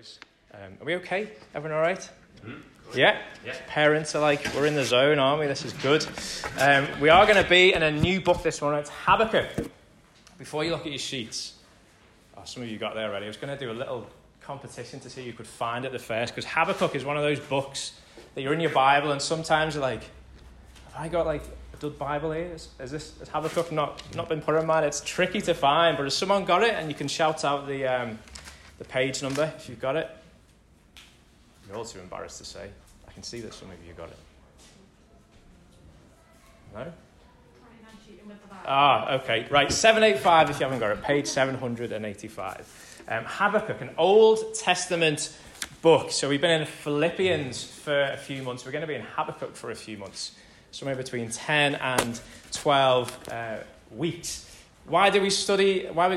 Guys, are we okay? Everyone all right? Mm-hmm. Yeah. Parents are like, we're in the zone, aren't we? This is good. We are going to be in a new book this morning. It's Habakkuk. Before you look at your sheets, some of you got there already. I was going to do a little competition to see who could find it the first, because Habakkuk is one of those books that you're in your Bible and sometimes you're like, have I got like a dud Bible here? Has Habakkuk not been put in mine? It's tricky to find, but has someone got it? And you can shout out the page number, if you've got it. You're all too embarrassed to say. I can see that some of you got it. No? Ah, okay. Right, 785 if you haven't got it. Page 785. Habakkuk, an Old Testament book. So we've been in Philippians for a few months. We're going to be in Habakkuk for a few months. Somewhere between 10 and 12 weeks. Why are we going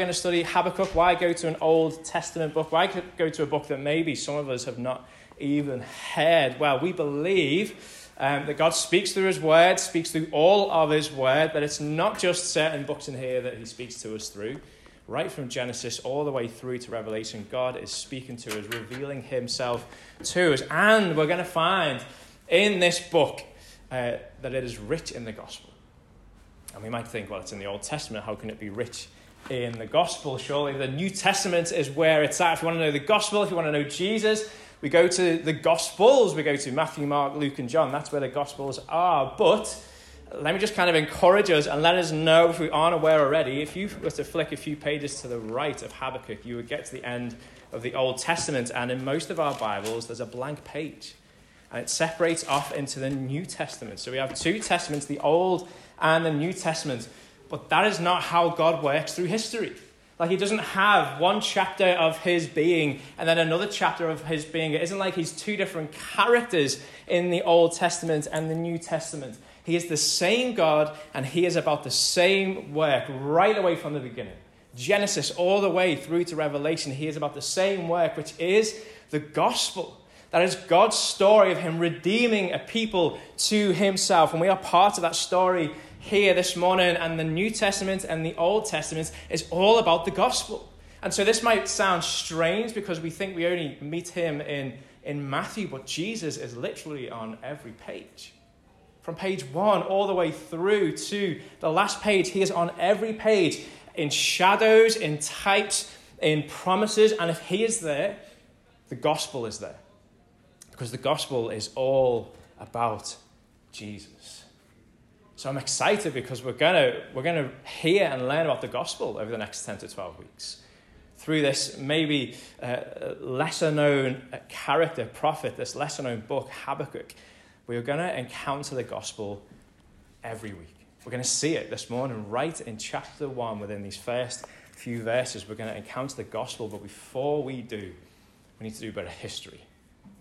to study Habakkuk? Why go to an Old Testament book? Why go to a book that maybe some of us have not even heard? Well, we believe that God speaks through his word, speaks through all of his word, that it's not just certain books in here that he speaks to us through. Right from Genesis all the way through to Revelation, God is speaking to us, revealing himself to us. And we're going to find in this book that it is rich in the gospel. And we might think, well, it's in the Old Testament. How can it be rich in the gospel? Surely the New Testament is where it's at. If you want to know the gospel, if you want to know Jesus, we go to the gospels. We go to Matthew, Mark, Luke, and John. That's where the gospels are. But let me just kind of encourage us and let us know, if we aren't aware already, if you were to flick a few pages to the right of Habakkuk, you would get to the end of the Old Testament. And in most of our Bibles, there's a blank page. And it separates off into the New Testament. So we have two testaments, the Old and the New Testament. But that is not how God works through history. Like, he doesn't have one chapter of his being and then another chapter of his being. It isn't like he's two different characters in the Old Testament and the New Testament. He is the same God, and he is about the same work right away from the beginning. Genesis all the way through to Revelation, he is about the same work, which is the gospel. That is God's story of him redeeming a people to himself. And we are part of that story here this morning. And the New Testament and the Old Testament is all about the gospel. And so this might sound strange because we think we only meet him in Matthew, but Jesus is literally on every page. From page 1 all the way through to the last page, he is on every page in shadows, in types, in promises. And if he is there, the gospel is there. Because the gospel is all about Jesus. So I'm excited because we're going to hear and learn about the gospel over the next 10 to 12 weeks. Through this maybe lesser-known character, prophet, this lesser-known book, Habakkuk, we're going to encounter the gospel every week. We're going to see it this morning right in chapter 1 within these first few verses. We're going to encounter the gospel, but before we do, we need to do a bit of history.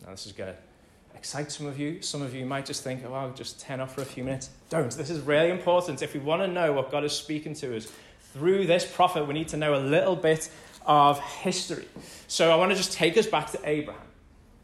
Now, this is going to excite some of you. Some of you might just think, oh, I'll just turn off for a few minutes. Don't. This is really important. If we want to know what God is speaking to us through this prophet, we need to know a little bit of history. So I want to just take us back to Abraham.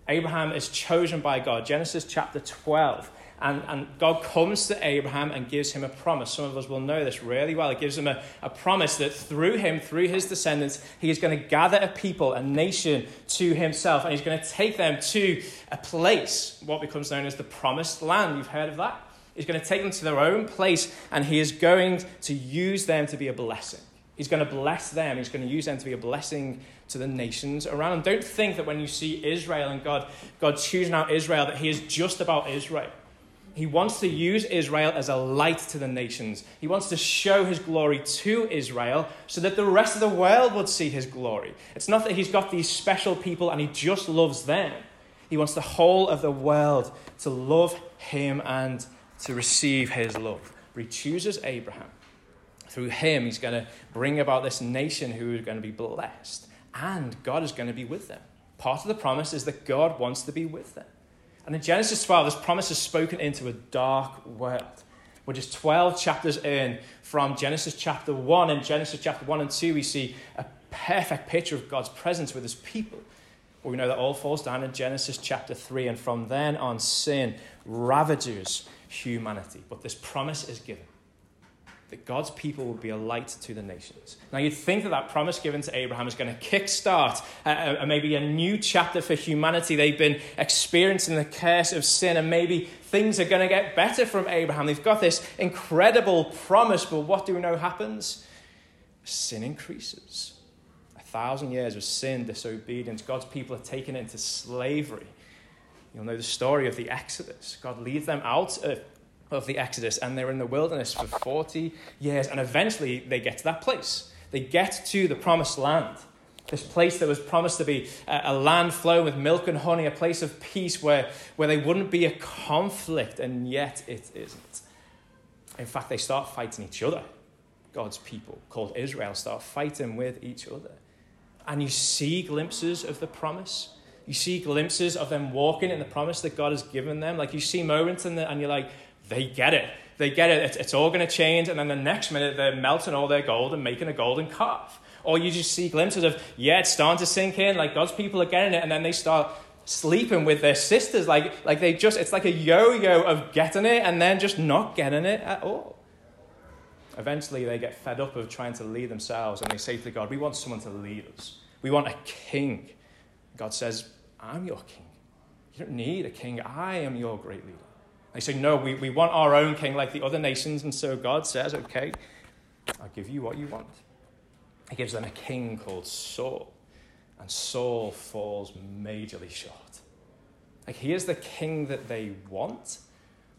Abraham is chosen by God. Genesis chapter 12. And God comes to Abraham and gives him a promise. Some of us will know this really well. It gives him a promise that through him, through his descendants, he is going to gather a people, a nation to himself. And he's going to take them to a place, what becomes known as the Promised Land. You've heard of that? He's going to take them to their own place, and he is going to use them to be a blessing. He's going to bless them. He's going to use them to be a blessing to the nations around them. Don't think that when you see Israel and God choosing out Israel, that he is just about Israel. He wants to use Israel as a light to the nations. He wants to show his glory to Israel so that the rest of the world would see his glory. It's not that he's got these special people and he just loves them. He wants the whole of the world to love him and to receive his love. But he chooses Abraham. Through him, he's going to bring about this nation who is going to be blessed. And God is going to be with them. Part of the promise is that God wants to be with them. And in Genesis 12, this promise is spoken into a dark world. We're just 12 chapters in from Genesis chapter 1. In Genesis chapter 1 and 2, we see a perfect picture of God's presence with his people. But we know that all falls down in Genesis chapter 3. And from then on, sin ravages humanity. But this promise is given. that God's people would be a light to the nations. Now, you'd think that that promise given to Abraham is going to kickstart maybe a new chapter for humanity. They've been experiencing the curse of sin, and maybe things are going to get better from Abraham. They've got this incredible promise, but what do we know happens? Sin increases. 1,000 years of sin, disobedience. God's people are taken into slavery. You'll know the story of the Exodus. God leads them out of the Exodus, and they're in the wilderness for 40 years, and eventually they get to that place. They get to the promised land, this place that was promised to be a land flowing with milk and honey, a place of peace where there wouldn't be a conflict, and yet it isn't. In fact, they start fighting each other. God's people, called Israel, start fighting with each other. And you see glimpses of the promise. You see glimpses of them walking in the promise that God has given them. Like, you see moments and you're like, they get it. They get it. It's all going to change. And then the next minute, they're melting all their gold and making a golden calf. Or you just see glimpses of, yeah, it's starting to sink in. Like, God's people are getting it. And then they start sleeping with their sisters. Like they just, it's like a yo-yo of getting it and then just not getting it at all. Eventually, they get fed up of trying to lead themselves, and they say to God, we want someone to lead us. We want a king. God says, I'm your king. You don't need a king. I am your great leader. They say, no, we want our own king like the other nations. And so God says, okay, I'll give you what you want. He gives them a king called Saul, and Saul falls majorly short. Like, he is the king that they want,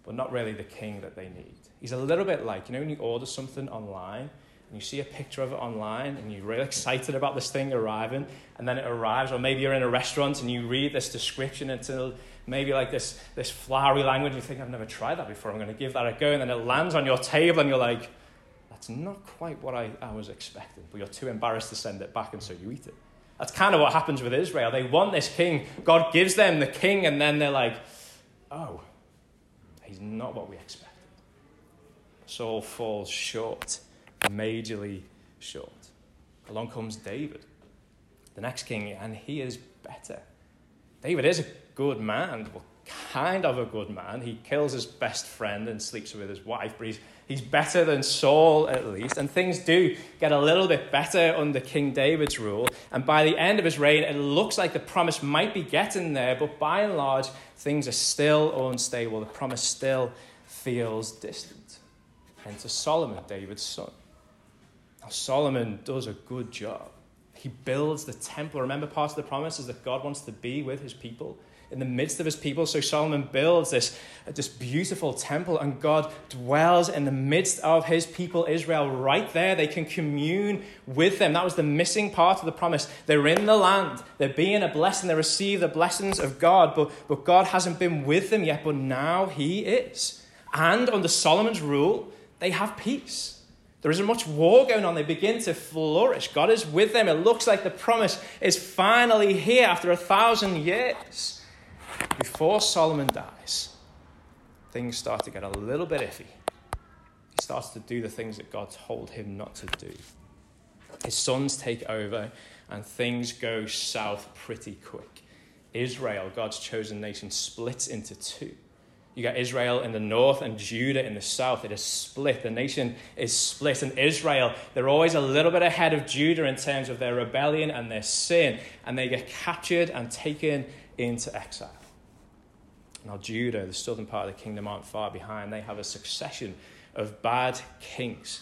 but not really the king that they need. He's a little bit like, you know, when you order something online and you see a picture of it online and you're really excited about this thing arriving, and then it arrives, or maybe you're in a restaurant and you read this description until maybe like this flowery language, and you think, I've never tried that before, I'm going to give that a go, and then it lands on your table and you're like, that's not quite what I was expecting, but you're too embarrassed to send it back, and so you eat it. That's kind of what happens with Israel. They want this king. God gives them the king, and then they're like, oh, he's not what we expect. Saul falls short, majorly short. Along comes David, the next king, and he is better. David is a good man, well, kind of a good man. He kills his best friend and sleeps with his wife, but he's better than Saul at least. And things do get a little bit better under King David's rule. And by the end of his reign, it looks like the promise might be getting there, but by and large, things are still unstable. The promise still feels distant. And to Solomon, David's son. Now, Solomon does a good job. He builds the temple. Remember, part of the promise is that God wants to be with his people, in the midst of his people. So Solomon builds this beautiful temple, and God dwells in the midst of his people, Israel, right there. They can commune with them. That was the missing part of the promise. They're in the land. They're being a blessing. They receive the blessings of God, but God hasn't been with them yet, but now he is. And under Solomon's rule, they have peace. There isn't much war going on. They begin to flourish. God is with them. It looks like the promise is finally here after 1,000 years. Before Solomon dies, things start to get a little bit iffy. He starts to do the things that God told him not to do. His sons take over, and things go south pretty quick. Israel, God's chosen nation, splits into two. You got Israel in the north and Judah in the south. It is split. The nation is split. And Israel, they're always a little bit ahead of Judah in terms of their rebellion and their sin. And they get captured and taken into exile. Now Judah, the southern part of the kingdom, aren't far behind. They have a succession of bad kings.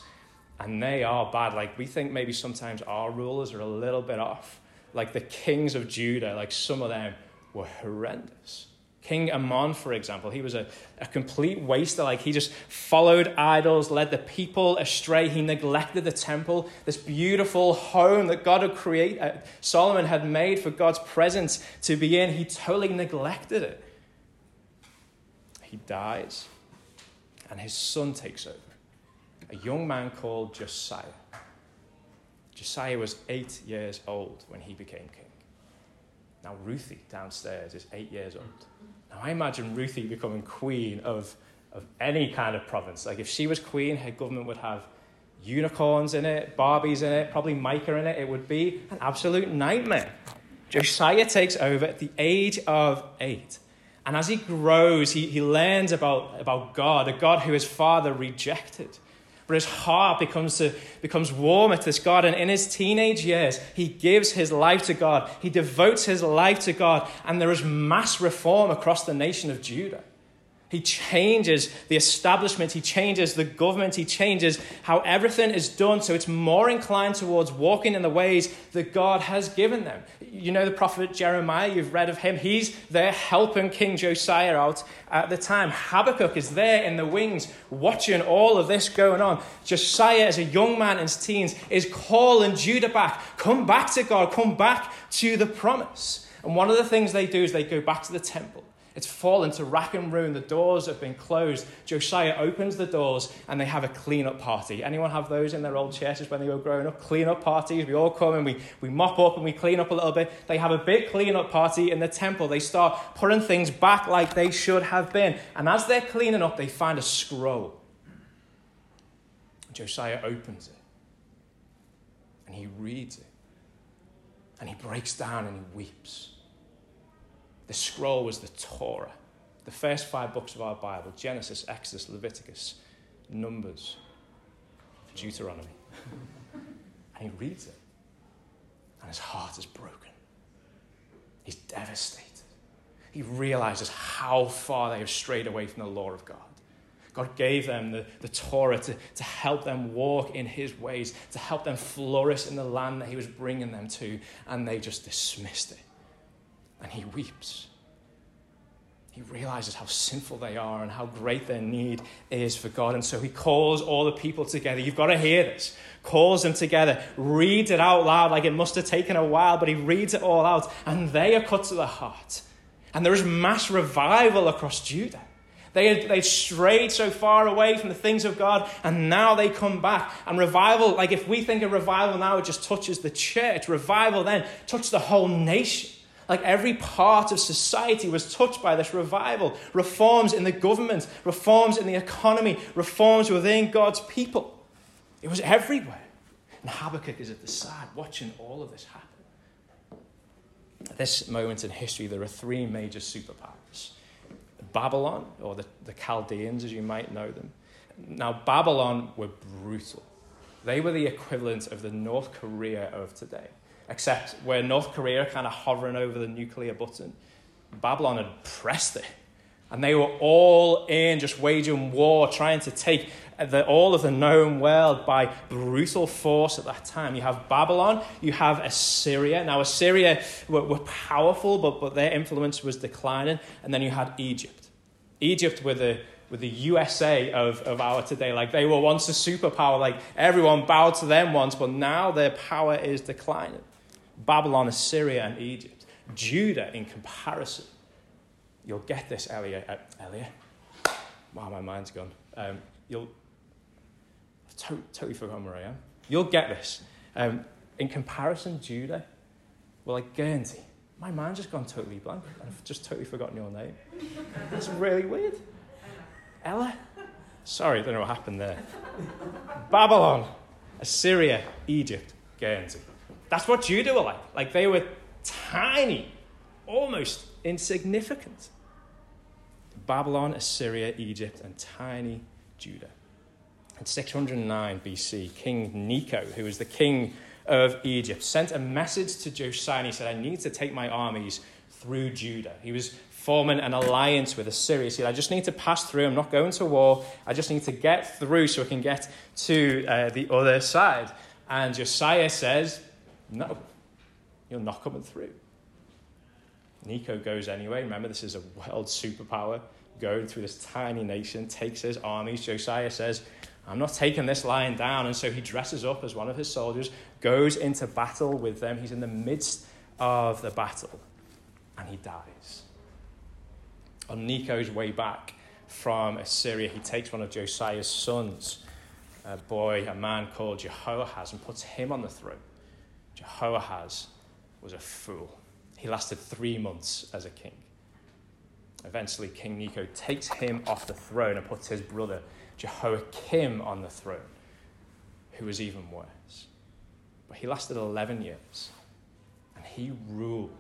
And they are bad. Like, we think maybe sometimes our rulers are a little bit off. Like the kings of Judah, like some of them were horrendous. King Amon, for example, he was a complete waster. Like, he just followed idols, led the people astray. He neglected the temple, this beautiful home that God had created, Solomon had made for God's presence to be in. He totally neglected it. He dies, and his son takes over, a young man called Josiah. Josiah was 8 years old when he became king. Now, Ruthie downstairs is 8 years old. Now, I imagine Ruthie becoming queen of any kind of province. Like, if she was queen, her government would have unicorns in it, Barbies in it, probably Micah in it. It would be an absolute nightmare. Josiah takes over at the age of 8. And as he grows, he learns about God, a God who his father rejected. but his heart becomes warmer to this God. And in his teenage years, he gives his life to God. He devotes his life to God. And there is mass reform across the nation of Judah. He changes the establishment. He changes the government. He changes how everything is done. So it's more inclined towards walking in the ways that God has given them. You know the prophet Jeremiah, you've read of him. He's there helping King Josiah out at the time. Habakkuk is there in the wings watching all of this going on. Josiah, as a young man in his teens, is calling Judah back. Come back to God. Come back to the promise. And one of the things they do is they go back to the temple. It's fallen to rack and ruin. The doors have been closed. Josiah opens the doors and they have a clean-up party. Anyone have those in their old churches when they were growing up? Clean-up parties. We all come and we mop up and we clean up a little bit. They have a big clean-up party in the temple. They start putting things back like they should have been. And as they're cleaning up, they find a scroll. Josiah opens it. And he reads it. And he breaks down and he weeps. The scroll was the Torah, the first 5 books of our Bible, Genesis, Exodus, Leviticus, Numbers, Deuteronomy. And he reads it, and his heart is broken. He's devastated. He realizes how far they have strayed away from the law of God. God gave them the Torah to help them walk in his ways, to help them flourish in the land that he was bringing them to, and they just dismissed it. And he weeps. He realizes how sinful they are and how great their need is for God. And so he calls all the people together. You've got to hear this. Calls them together. Reads it out loud like it must have taken a while, but he reads it all out. And they are cut to the heart. And there is mass revival across Judah. They strayed so far away from the things of God, and now they come back. And revival, like if we think of revival now, it just touches the church. Revival then touched the whole nation. Like every part of society was touched by this revival. Reforms in the government, reforms in the economy, reforms within God's people. It was everywhere. And Habakkuk is at the side watching all of this happen. At this moment in history, there are 3 major superpowers. Babylon, or the Chaldeans as you might know them. Now, Babylon were brutal. They were the equivalent of the North Korea of today. Except where North Korea kind of hovering over the nuclear button, Babylon had pressed it. And they were all in, just waging war, trying to take all of the known world by brutal force at that time. You have Babylon, you have Assyria. Now, Assyria were powerful, but their influence was declining. And then you had Egypt. Egypt were the USA of our today. Like they were once a superpower. Like everyone bowed to them once, but now their power is declining. Babylon, Assyria, and Egypt. Judah, in comparison, you'll get this, Elliot. Wow, my mind's gone. I've totally forgotten where I am. You'll get this. In comparison, Judah, well, like Guernsey. My mind's just gone totally blank. I've just totally forgotten your name. That's really weird. Ella? Sorry, I don't know what happened there. Babylon, Assyria, Egypt, Guernsey. That's what Judah were like. Like they were tiny, almost insignificant. Babylon, Assyria, Egypt, and tiny Judah. In 609 BC, King Necho, who was the king of Egypt, sent a message to Josiah and he said, I need to take my armies through Judah. He was forming an alliance with Assyria. He said, I just need to pass through. I'm not going to war. I just need to get through so I can get to the other side. And Josiah says, no, you're not coming through. Necho goes anyway. Remember, this is a world superpower going through this tiny nation, takes his armies. Josiah says, I'm not taking this lying down. And so he dresses up as one of his soldiers, goes into battle with them. He's in the midst of the battle, and he dies. On Necho's way back from Assyria, he takes one of Josiah's sons, a man called Jehoahaz, and puts him on the throne. Jehoahaz was a fool. He lasted 3 months as a king. Eventually, King Necho takes him off the throne and puts his brother Jehoiakim on the throne, who was even worse. But he lasted 11 years, and he ruled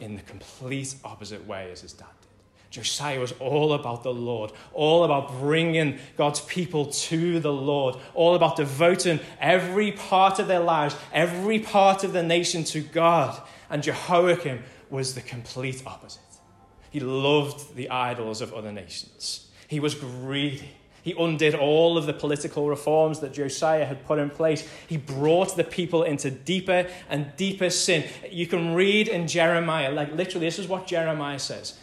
in the complete opposite way as his dad did. Josiah was all about the Lord, all about bringing God's people to the Lord, all about devoting every part of their lives, every part of the nation to God. And Jehoiakim was the complete opposite. He loved the idols of other nations. He was greedy. He undid all of the political reforms that Josiah had put in place. He brought the people into deeper and deeper sin. You can read in Jeremiah, like literally, this is what Jeremiah says.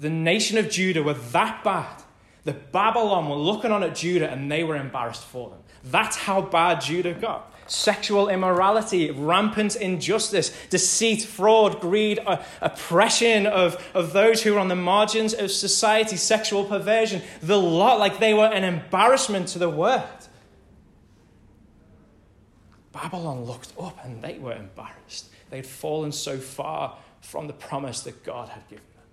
The nation of Judah were that bad that Babylon were looking on at Judah and they were embarrassed for them. That's how bad Judah got. Sexual immorality, rampant injustice, deceit, fraud, greed, oppression of those who are on the margins of society, sexual perversion, the lot, like they were an embarrassment to the world. Babylon looked up and they were embarrassed. They had fallen so far from the promise that God had given them.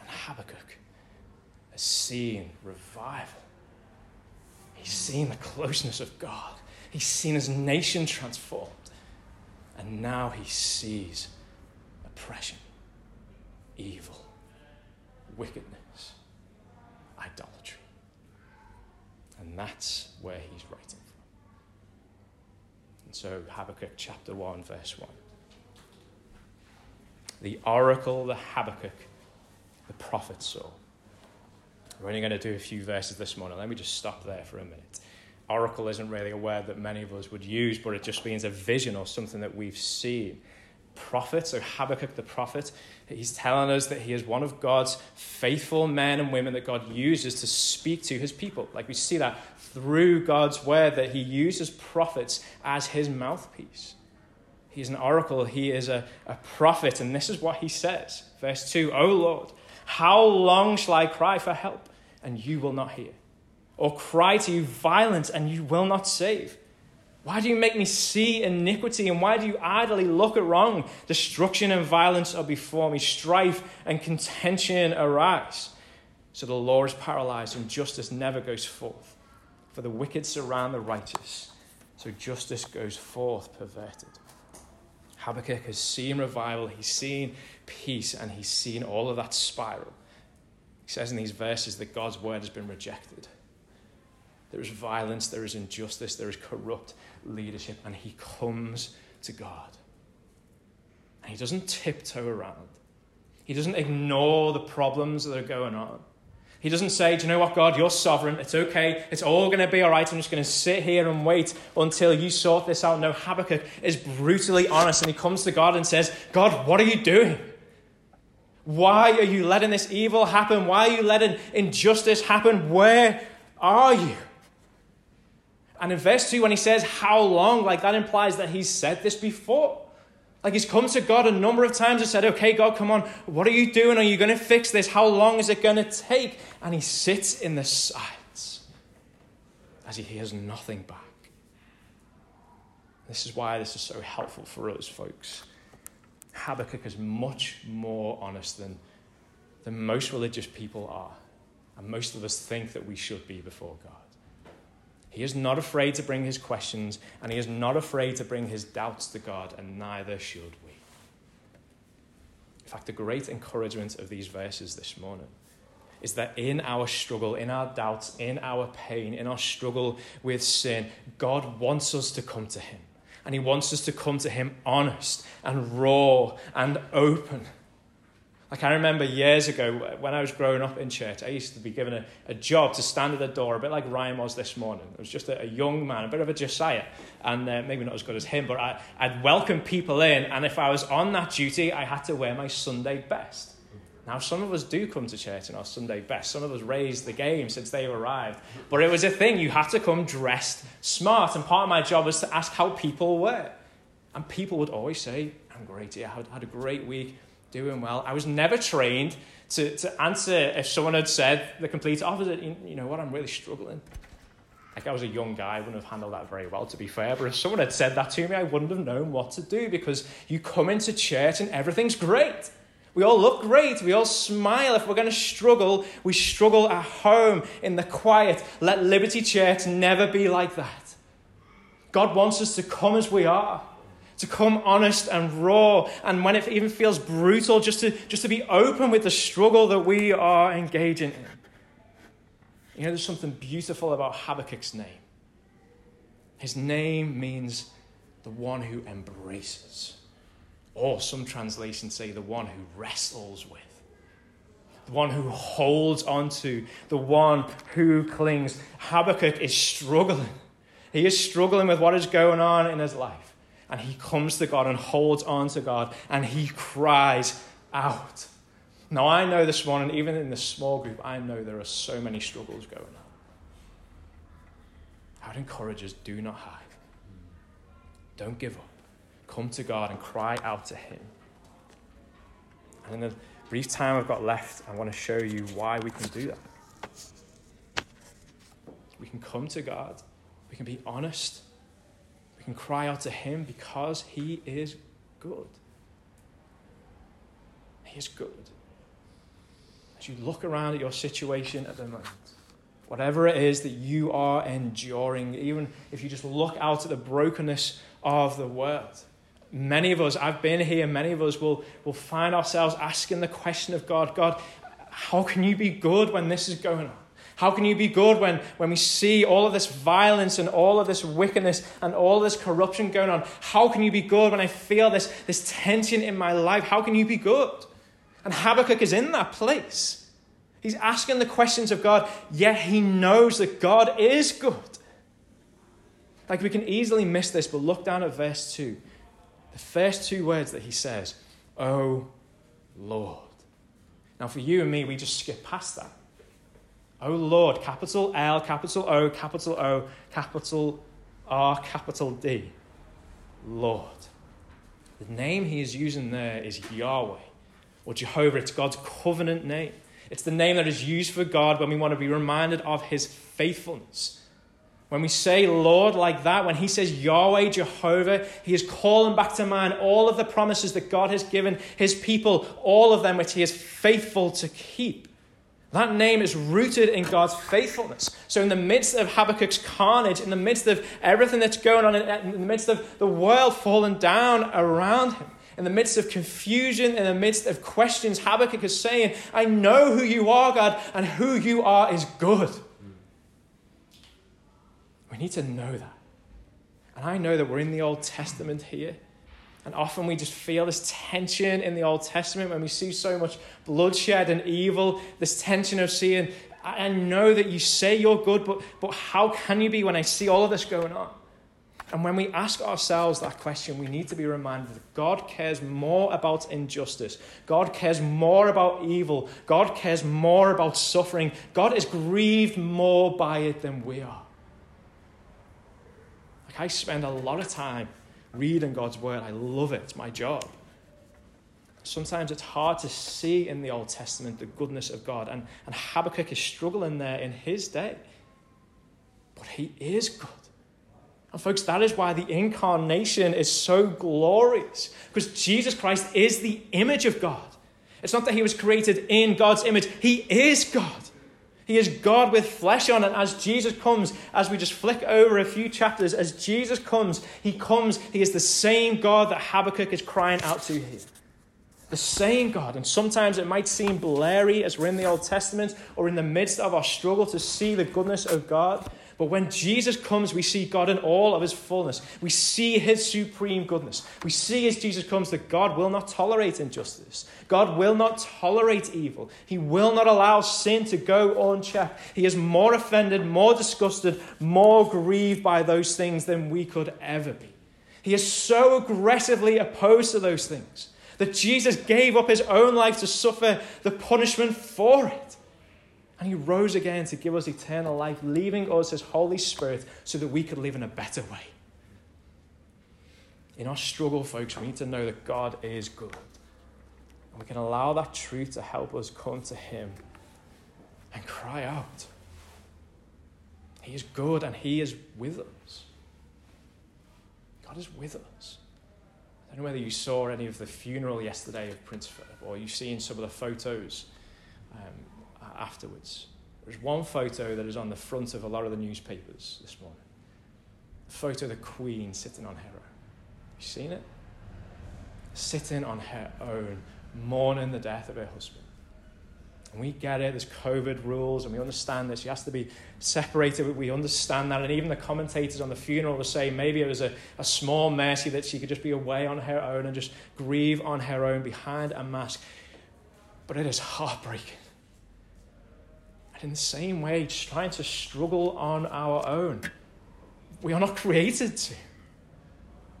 And Habakkuk has seen revival. He's seen the closeness of God. He's seen his nation transformed. And now he sees oppression, evil, wickedness, idolatry. And that's where he's writing from. And so Habakkuk chapter 1, verse 1. The oracle that Habakkuk, the prophet, saw. We're only going to do a few verses this morning. Let me just stop there for a minute. Oracle isn't really a word that many of us would use, but it just means a vision or something that we've seen. Prophet, so Habakkuk the prophet, he's telling us that he is one of God's faithful men and women that God uses to speak to his people. Like we see that through God's word, that he uses prophets as his mouthpiece. He's an oracle. He is a prophet. And this is what he says. Verse 2, O Lord, how long shall I cry for help, and you will not hear? Or cry to you violence, and you will not save? Why do you make me see iniquity, and why do you idly look at wrong? Destruction and violence are before me. Strife and contention arise. So the law is paralyzed, and justice never goes forth. For the wicked surround the righteous, so justice goes forth perverted. Habakkuk has seen revival, he's seen peace, and he's seen all of that spiral. He says in these verses that God's word has been rejected. There is violence, there is injustice, there is corrupt leadership, and he comes to God. And he doesn't tiptoe around. He doesn't ignore the problems that are going on. He doesn't say, do you know what, God, you're sovereign, it's okay, it's all going to be all right, I'm just going to sit here and wait until you sort this out. No, Habakkuk is brutally honest, and he comes to God and says, God, what are you doing? Why are you letting this evil happen? Why are you letting injustice happen? Where are you? And in verse 2, when he says, how long, like that implies that he's said this before. Like he's come to God a number of times and said, okay, God, come on. What are you doing? Are you going to fix this? How long is it going to take? And he sits in the silence as he hears nothing back. This is why this is so helpful for us, folks. Habakkuk is much more honest than most religious people are. And most of us think that we should be before God. He is not afraid to bring his questions, and he is not afraid to bring his doubts to God, and neither should we. In fact, the great encouragement of these verses this morning is that in our struggle, in our doubts, in our pain, in our struggle with sin, God wants us to come to him. And he wants us to come to him honest and raw and open. Like I remember years ago when I was growing up in church, I used to be given a job to stand at the door, a bit like Ryan was this morning. It was just a young man, a bit of a Josiah, and maybe not as good as him, but I'd welcome people in, and if I was on that duty, I had to wear my Sunday best. Now, some of us do come to church in our Sunday best. Some of us raised the game since they arrived. But it was a thing. You had to come dressed smart, and part of my job was to ask how people were. And people would always say, I'm great, yeah, I had a great week. Doing well. I was never trained to answer if someone had said the complete opposite. You know what? I'm really struggling. Like I was a young guy. I wouldn't have handled that very well, to be fair. But if someone had said that to me, I wouldn't have known what to do, because you come into church and everything's great. We all look great. We all smile. If we're going to struggle, we struggle at home in the quiet. Let Liberty Church never be like that. God wants us to come as we are. to come honest and raw, and when it even feels brutal, just to be open with the struggle that we are engaging in. You know, there's something beautiful about Habakkuk's name. His name means the one who embraces, or some translations say the one who wrestles with, the one who holds on to, the one who clings. Habakkuk is struggling. He is struggling with what is going on in his life. And he comes to God and holds on to God, and he cries out. Now, I know this morning, even in this small group, I know there are so many struggles going on. I would encourage us, do not hide. Don't give up. Come to God and cry out to him. And in the brief time I've got left, I want to show you why we can do that. We can come to God. We can be honest. We can cry out to him because he is good. He is good. As you look around at your situation at the moment, whatever it is that you are enduring, even if you just look out at the brokenness of the world, many of us, I've been here, many of us will find ourselves asking the question of God, God, how can you be good when this is going on? How can you be good when we see all of this violence and all of this wickedness and all this corruption going on? How can you be good when I feel this tension in my life? How can you be good? And Habakkuk is in that place. He's asking the questions of God, yet he knows that God is good. Like, we can easily miss this, but look down at verse 2. The first two words that he says, "O Lord." Now, for you and me, we just skip past that. O Lord, capital L, capital O, capital O, capital R, capital D. Lord. The name he is using there is Yahweh or Jehovah. It's God's covenant name. It's the name that is used for God when we want to be reminded of his faithfulness. When we say Lord like that, when he says Yahweh, Jehovah, he is calling back to mind all of the promises that God has given his people, all of them which he is faithful to keep. That name is rooted in God's faithfulness. So in the midst of Habakkuk's carnage, in the midst of everything that's going on, in the midst of the world falling down around him, in the midst of confusion, in the midst of questions, Habakkuk is saying, I know who you are, God, and who you are is good. We need to know that. And I know that we're in the Old Testament here. And often we just feel this tension in the Old Testament when we see so much bloodshed and evil, this tension of seeing, I know that you say you're good, but how can you be when I see all of this going on? And when we ask ourselves that question, we need to be reminded that God cares more about injustice. God cares more about evil. God cares more about suffering. God is grieved more by it than we are. Like, I spend a lot of time reading God's word. I love it. It's my job. Sometimes it's hard to see in the Old Testament the goodness of God. And Habakkuk is struggling there in his day. But he is good. And folks, that is why the incarnation is so glorious. Because Jesus Christ is the image of God. It's not that he was created in God's image. He is God. He is God with flesh on, and as Jesus comes, as we just flick over a few chapters, as Jesus comes, he is the same God that Habakkuk is crying out to here. The same God, and sometimes it might seem blurry as we're in the Old Testament or in the midst of our struggle to see the goodness of God, but when Jesus comes, we see God in all of his fullness. We see his supreme goodness. We see as Jesus comes that God will not tolerate injustice. God will not tolerate evil. He will not allow sin to go unchecked. He is more offended, more disgusted, more grieved by those things than we could ever be. He is so aggressively opposed to those things that Jesus gave up his own life to suffer the punishment for it. And he rose again to give us eternal life, leaving us his Holy Spirit so that we could live in a better way. In our struggle, folks, we need to know that God is good. And we can allow that truth to help us come to him and cry out. He is good and he is with us. God is with us. I don't know whether you saw any of the funeral yesterday of Prince Philip, or you've seen some of the photos afterwards. There's one photo that is on the front of a lot of the newspapers this morning. The photo of the Queen sitting on her own. You seen it? Sitting on her own, mourning the death of her husband. And we get it, there's COVID rules, and we understand this. She has to be separated, but we understand that. And even the commentators on the funeral were saying maybe it was a small mercy that she could just be away on her own and just grieve on her own behind a mask. But it is heartbreaking. And in the same way, just trying to struggle on our own. We are not created to.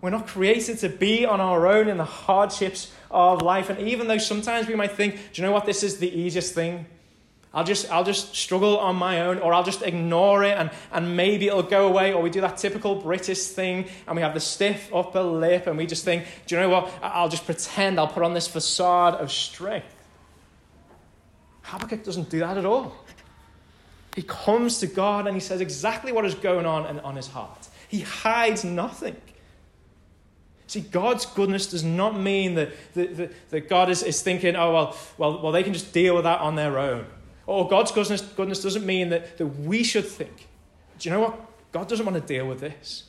We're not created to be on our own in the hardships of life. And even though sometimes we might think, do you know what, this is the easiest thing. I'll just struggle on my own, or I'll just ignore it and maybe it'll go away. Or we do that typical British thing and we have the stiff upper lip and we just think, do you know what, I'll just pretend, I'll put on this facade of strength. Habakkuk doesn't do that at all. He comes to God and he says exactly what is going on and on his heart. He hides nothing. See, God's goodness does not mean that God is thinking, oh, well, they can just deal with that on their own. Or God's goodness doesn't mean that we should think, do you know what? God doesn't want to deal with this.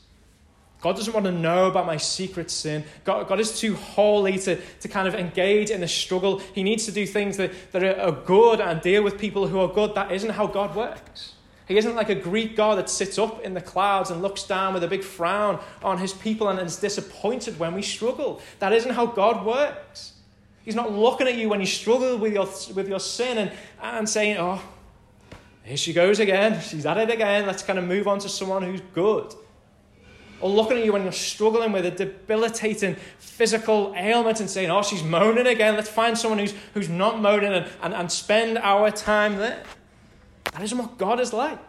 God doesn't want to know about my secret sin. God is too holy to kind of engage in the struggle. He needs to do things that are good and deal with people who are good. That isn't how God works. He isn't like a Greek God that sits up in the clouds and looks down with a big frown on his people and is disappointed when we struggle. That isn't how God works. He's not looking at you when you struggle with your sin and saying, oh, here she goes again. She's at it again. Let's kind of move on to someone who's good. Or looking at you when you're struggling with a debilitating physical ailment and saying, oh, she's moaning again. Let's find someone who's not moaning and spend our time there. That isn't what God is like.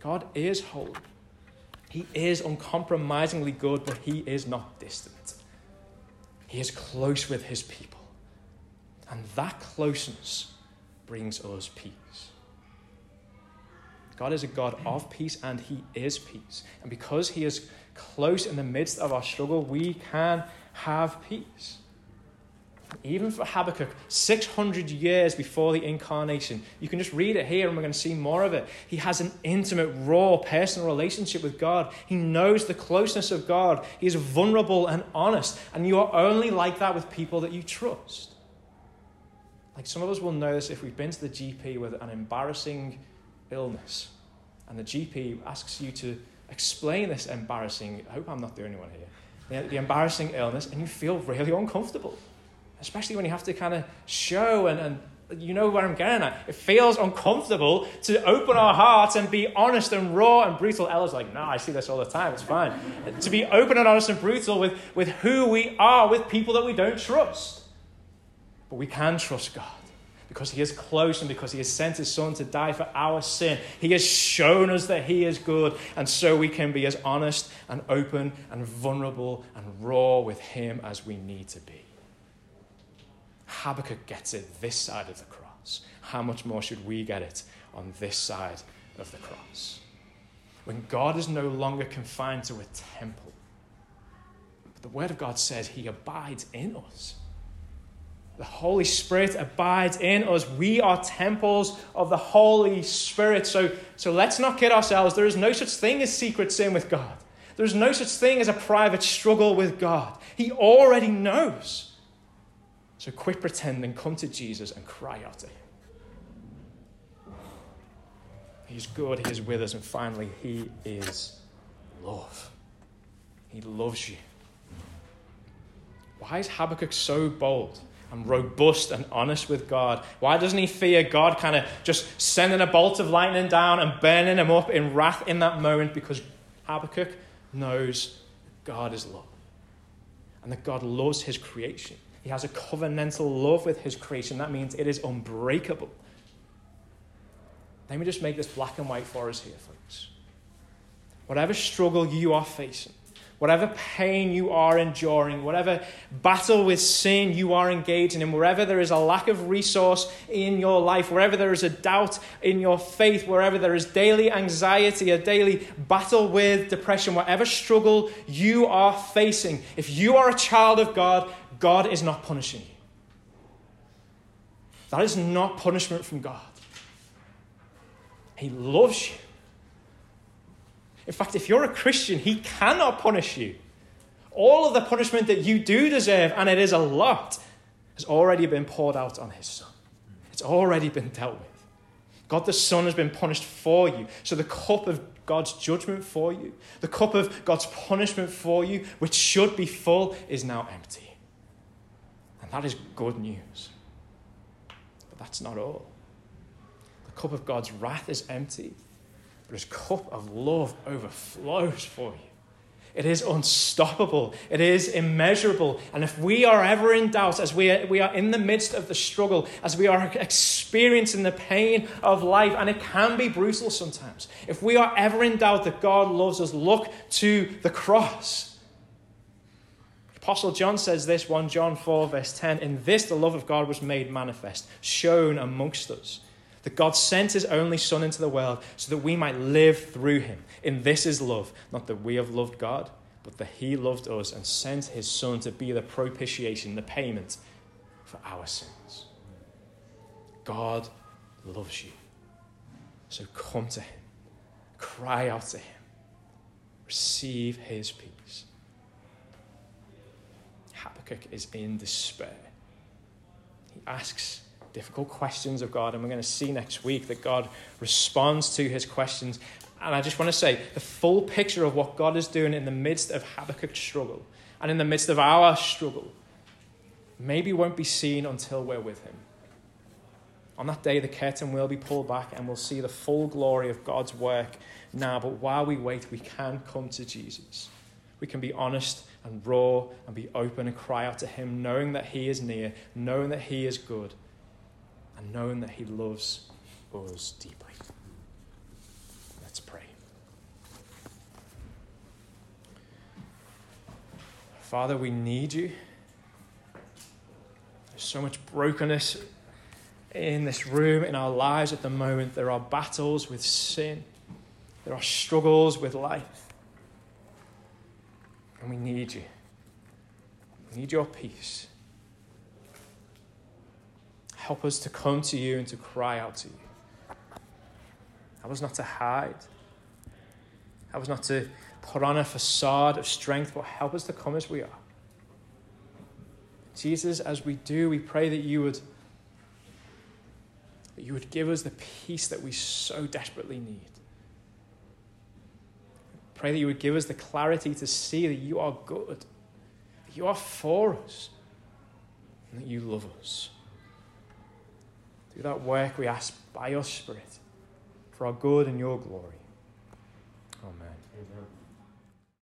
God is holy. He is uncompromisingly good, but he is not distant. He is close with his people. And that closeness brings us peace. God is a God of peace, and he is peace. And because he is close in the midst of our struggle, we can have peace. Even for Habakkuk, 600 years before the incarnation, you can just read it here and we're going to see more of it. He has an intimate, raw, personal relationship with God. He knows the closeness of God. He is vulnerable and honest. And you are only like that with people that you trust. Like some of us will know this if we've been to the GP with an embarrassing illness. And the GP asks you to explain this embarrassing, I hope I'm not the only one here, the embarrassing illness, and you feel really uncomfortable. Especially when you have to kind of show, and you know where I'm getting at. It feels uncomfortable to open our hearts and be honest and raw and brutal. Ella's like, no, I see this all the time. It's fine. To be open and honest and brutal with who we are, with people that we don't trust. But we can trust God because he is close and because he has sent his son to die for our sin. He has shown us that he is good. And so we can be as honest and open and vulnerable and raw with him as we need to be. Habakkuk gets it this side of the cross. How much more should we get it on this side of the cross? When God is no longer confined to a temple, but the Word of God says he abides in us. The Holy Spirit abides in us. We are temples of the Holy Spirit. So let's not kid ourselves. There is no such thing as secret sin with God. There is no such thing as a private struggle with God. He already knows. So quit pretending, come to Jesus and cry out to him. He's good, he is with us, and finally, he is love. He loves you. Why is Habakkuk so bold and robust and honest with God? Why doesn't he fear God kind of just sending a bolt of lightning down and burning him up in wrath in that moment? Because Habakkuk knows God is love and that God loves his creation. He has a covenantal love with his creation. That means it is unbreakable. Let me just make this black and white for us here, folks. Whatever struggle you are facing, whatever pain you are enduring, whatever battle with sin you are engaging in, wherever there is a lack of resource in your life, wherever there is a doubt in your faith, wherever there is daily anxiety, a daily battle with depression, whatever struggle you are facing, if you are a child of God, God is not punishing you. That is not punishment from God. He loves you. In fact, if you're a Christian, he cannot punish you. All of the punishment that you do deserve, and it is a lot, has already been poured out on his son. It's already been dealt with. God the Son has been punished for you. So the cup of God's judgment for you, the cup of God's punishment for you, which should be full, is now empty. And that is good news. But that's not all. The cup of God's wrath is empty, but his cup of love overflows for you. It is unstoppable. It is immeasurable. And if we are ever in doubt, as we are in the midst of the struggle, as we are experiencing the pain of life, and it can be brutal sometimes, if we are ever in doubt that God loves us, look to the cross. Apostle John says this, 1 John 4, verse 10, "In this the love of God was made manifest, shown amongst us, that God sent his only Son into the world so that we might live through him. And this is love, not that we have loved God, but that he loved us and sent his Son to be the propitiation, the payment for our sins." God loves you. So come to him. Cry out to him. Receive his peace. Habakkuk is in despair. He asks difficult questions of God, and we're going to see next week that God responds to his questions. And I just want to say, the full picture of what God is doing in the midst of Habakkuk's struggle and in the midst of our struggle maybe won't be seen until we're with him. On that day, the curtain will be pulled back and we'll see the full glory of God's work now. But while we wait, we can come to Jesus. We can be honest and raw and be open and cry out to him, knowing that he is near, knowing that he is good, and knowing that he loves us deeply. Let's pray. Father, we need you. There's so much brokenness in this room, in our lives at the moment. There are battles with sin. There are struggles with life. And we need you. We need your peace. Help us to come to you and to cry out to you. Help us not to hide. Help us not to put on a facade of strength, but help us to come as we are. Jesus, as we do, we pray that you would give us the peace that we so desperately need. Pray that you would give us the clarity to see that you are good, that you are for us, and that you love us. Do that work, we ask, by your Spirit, for our good and your glory. Amen. Amen.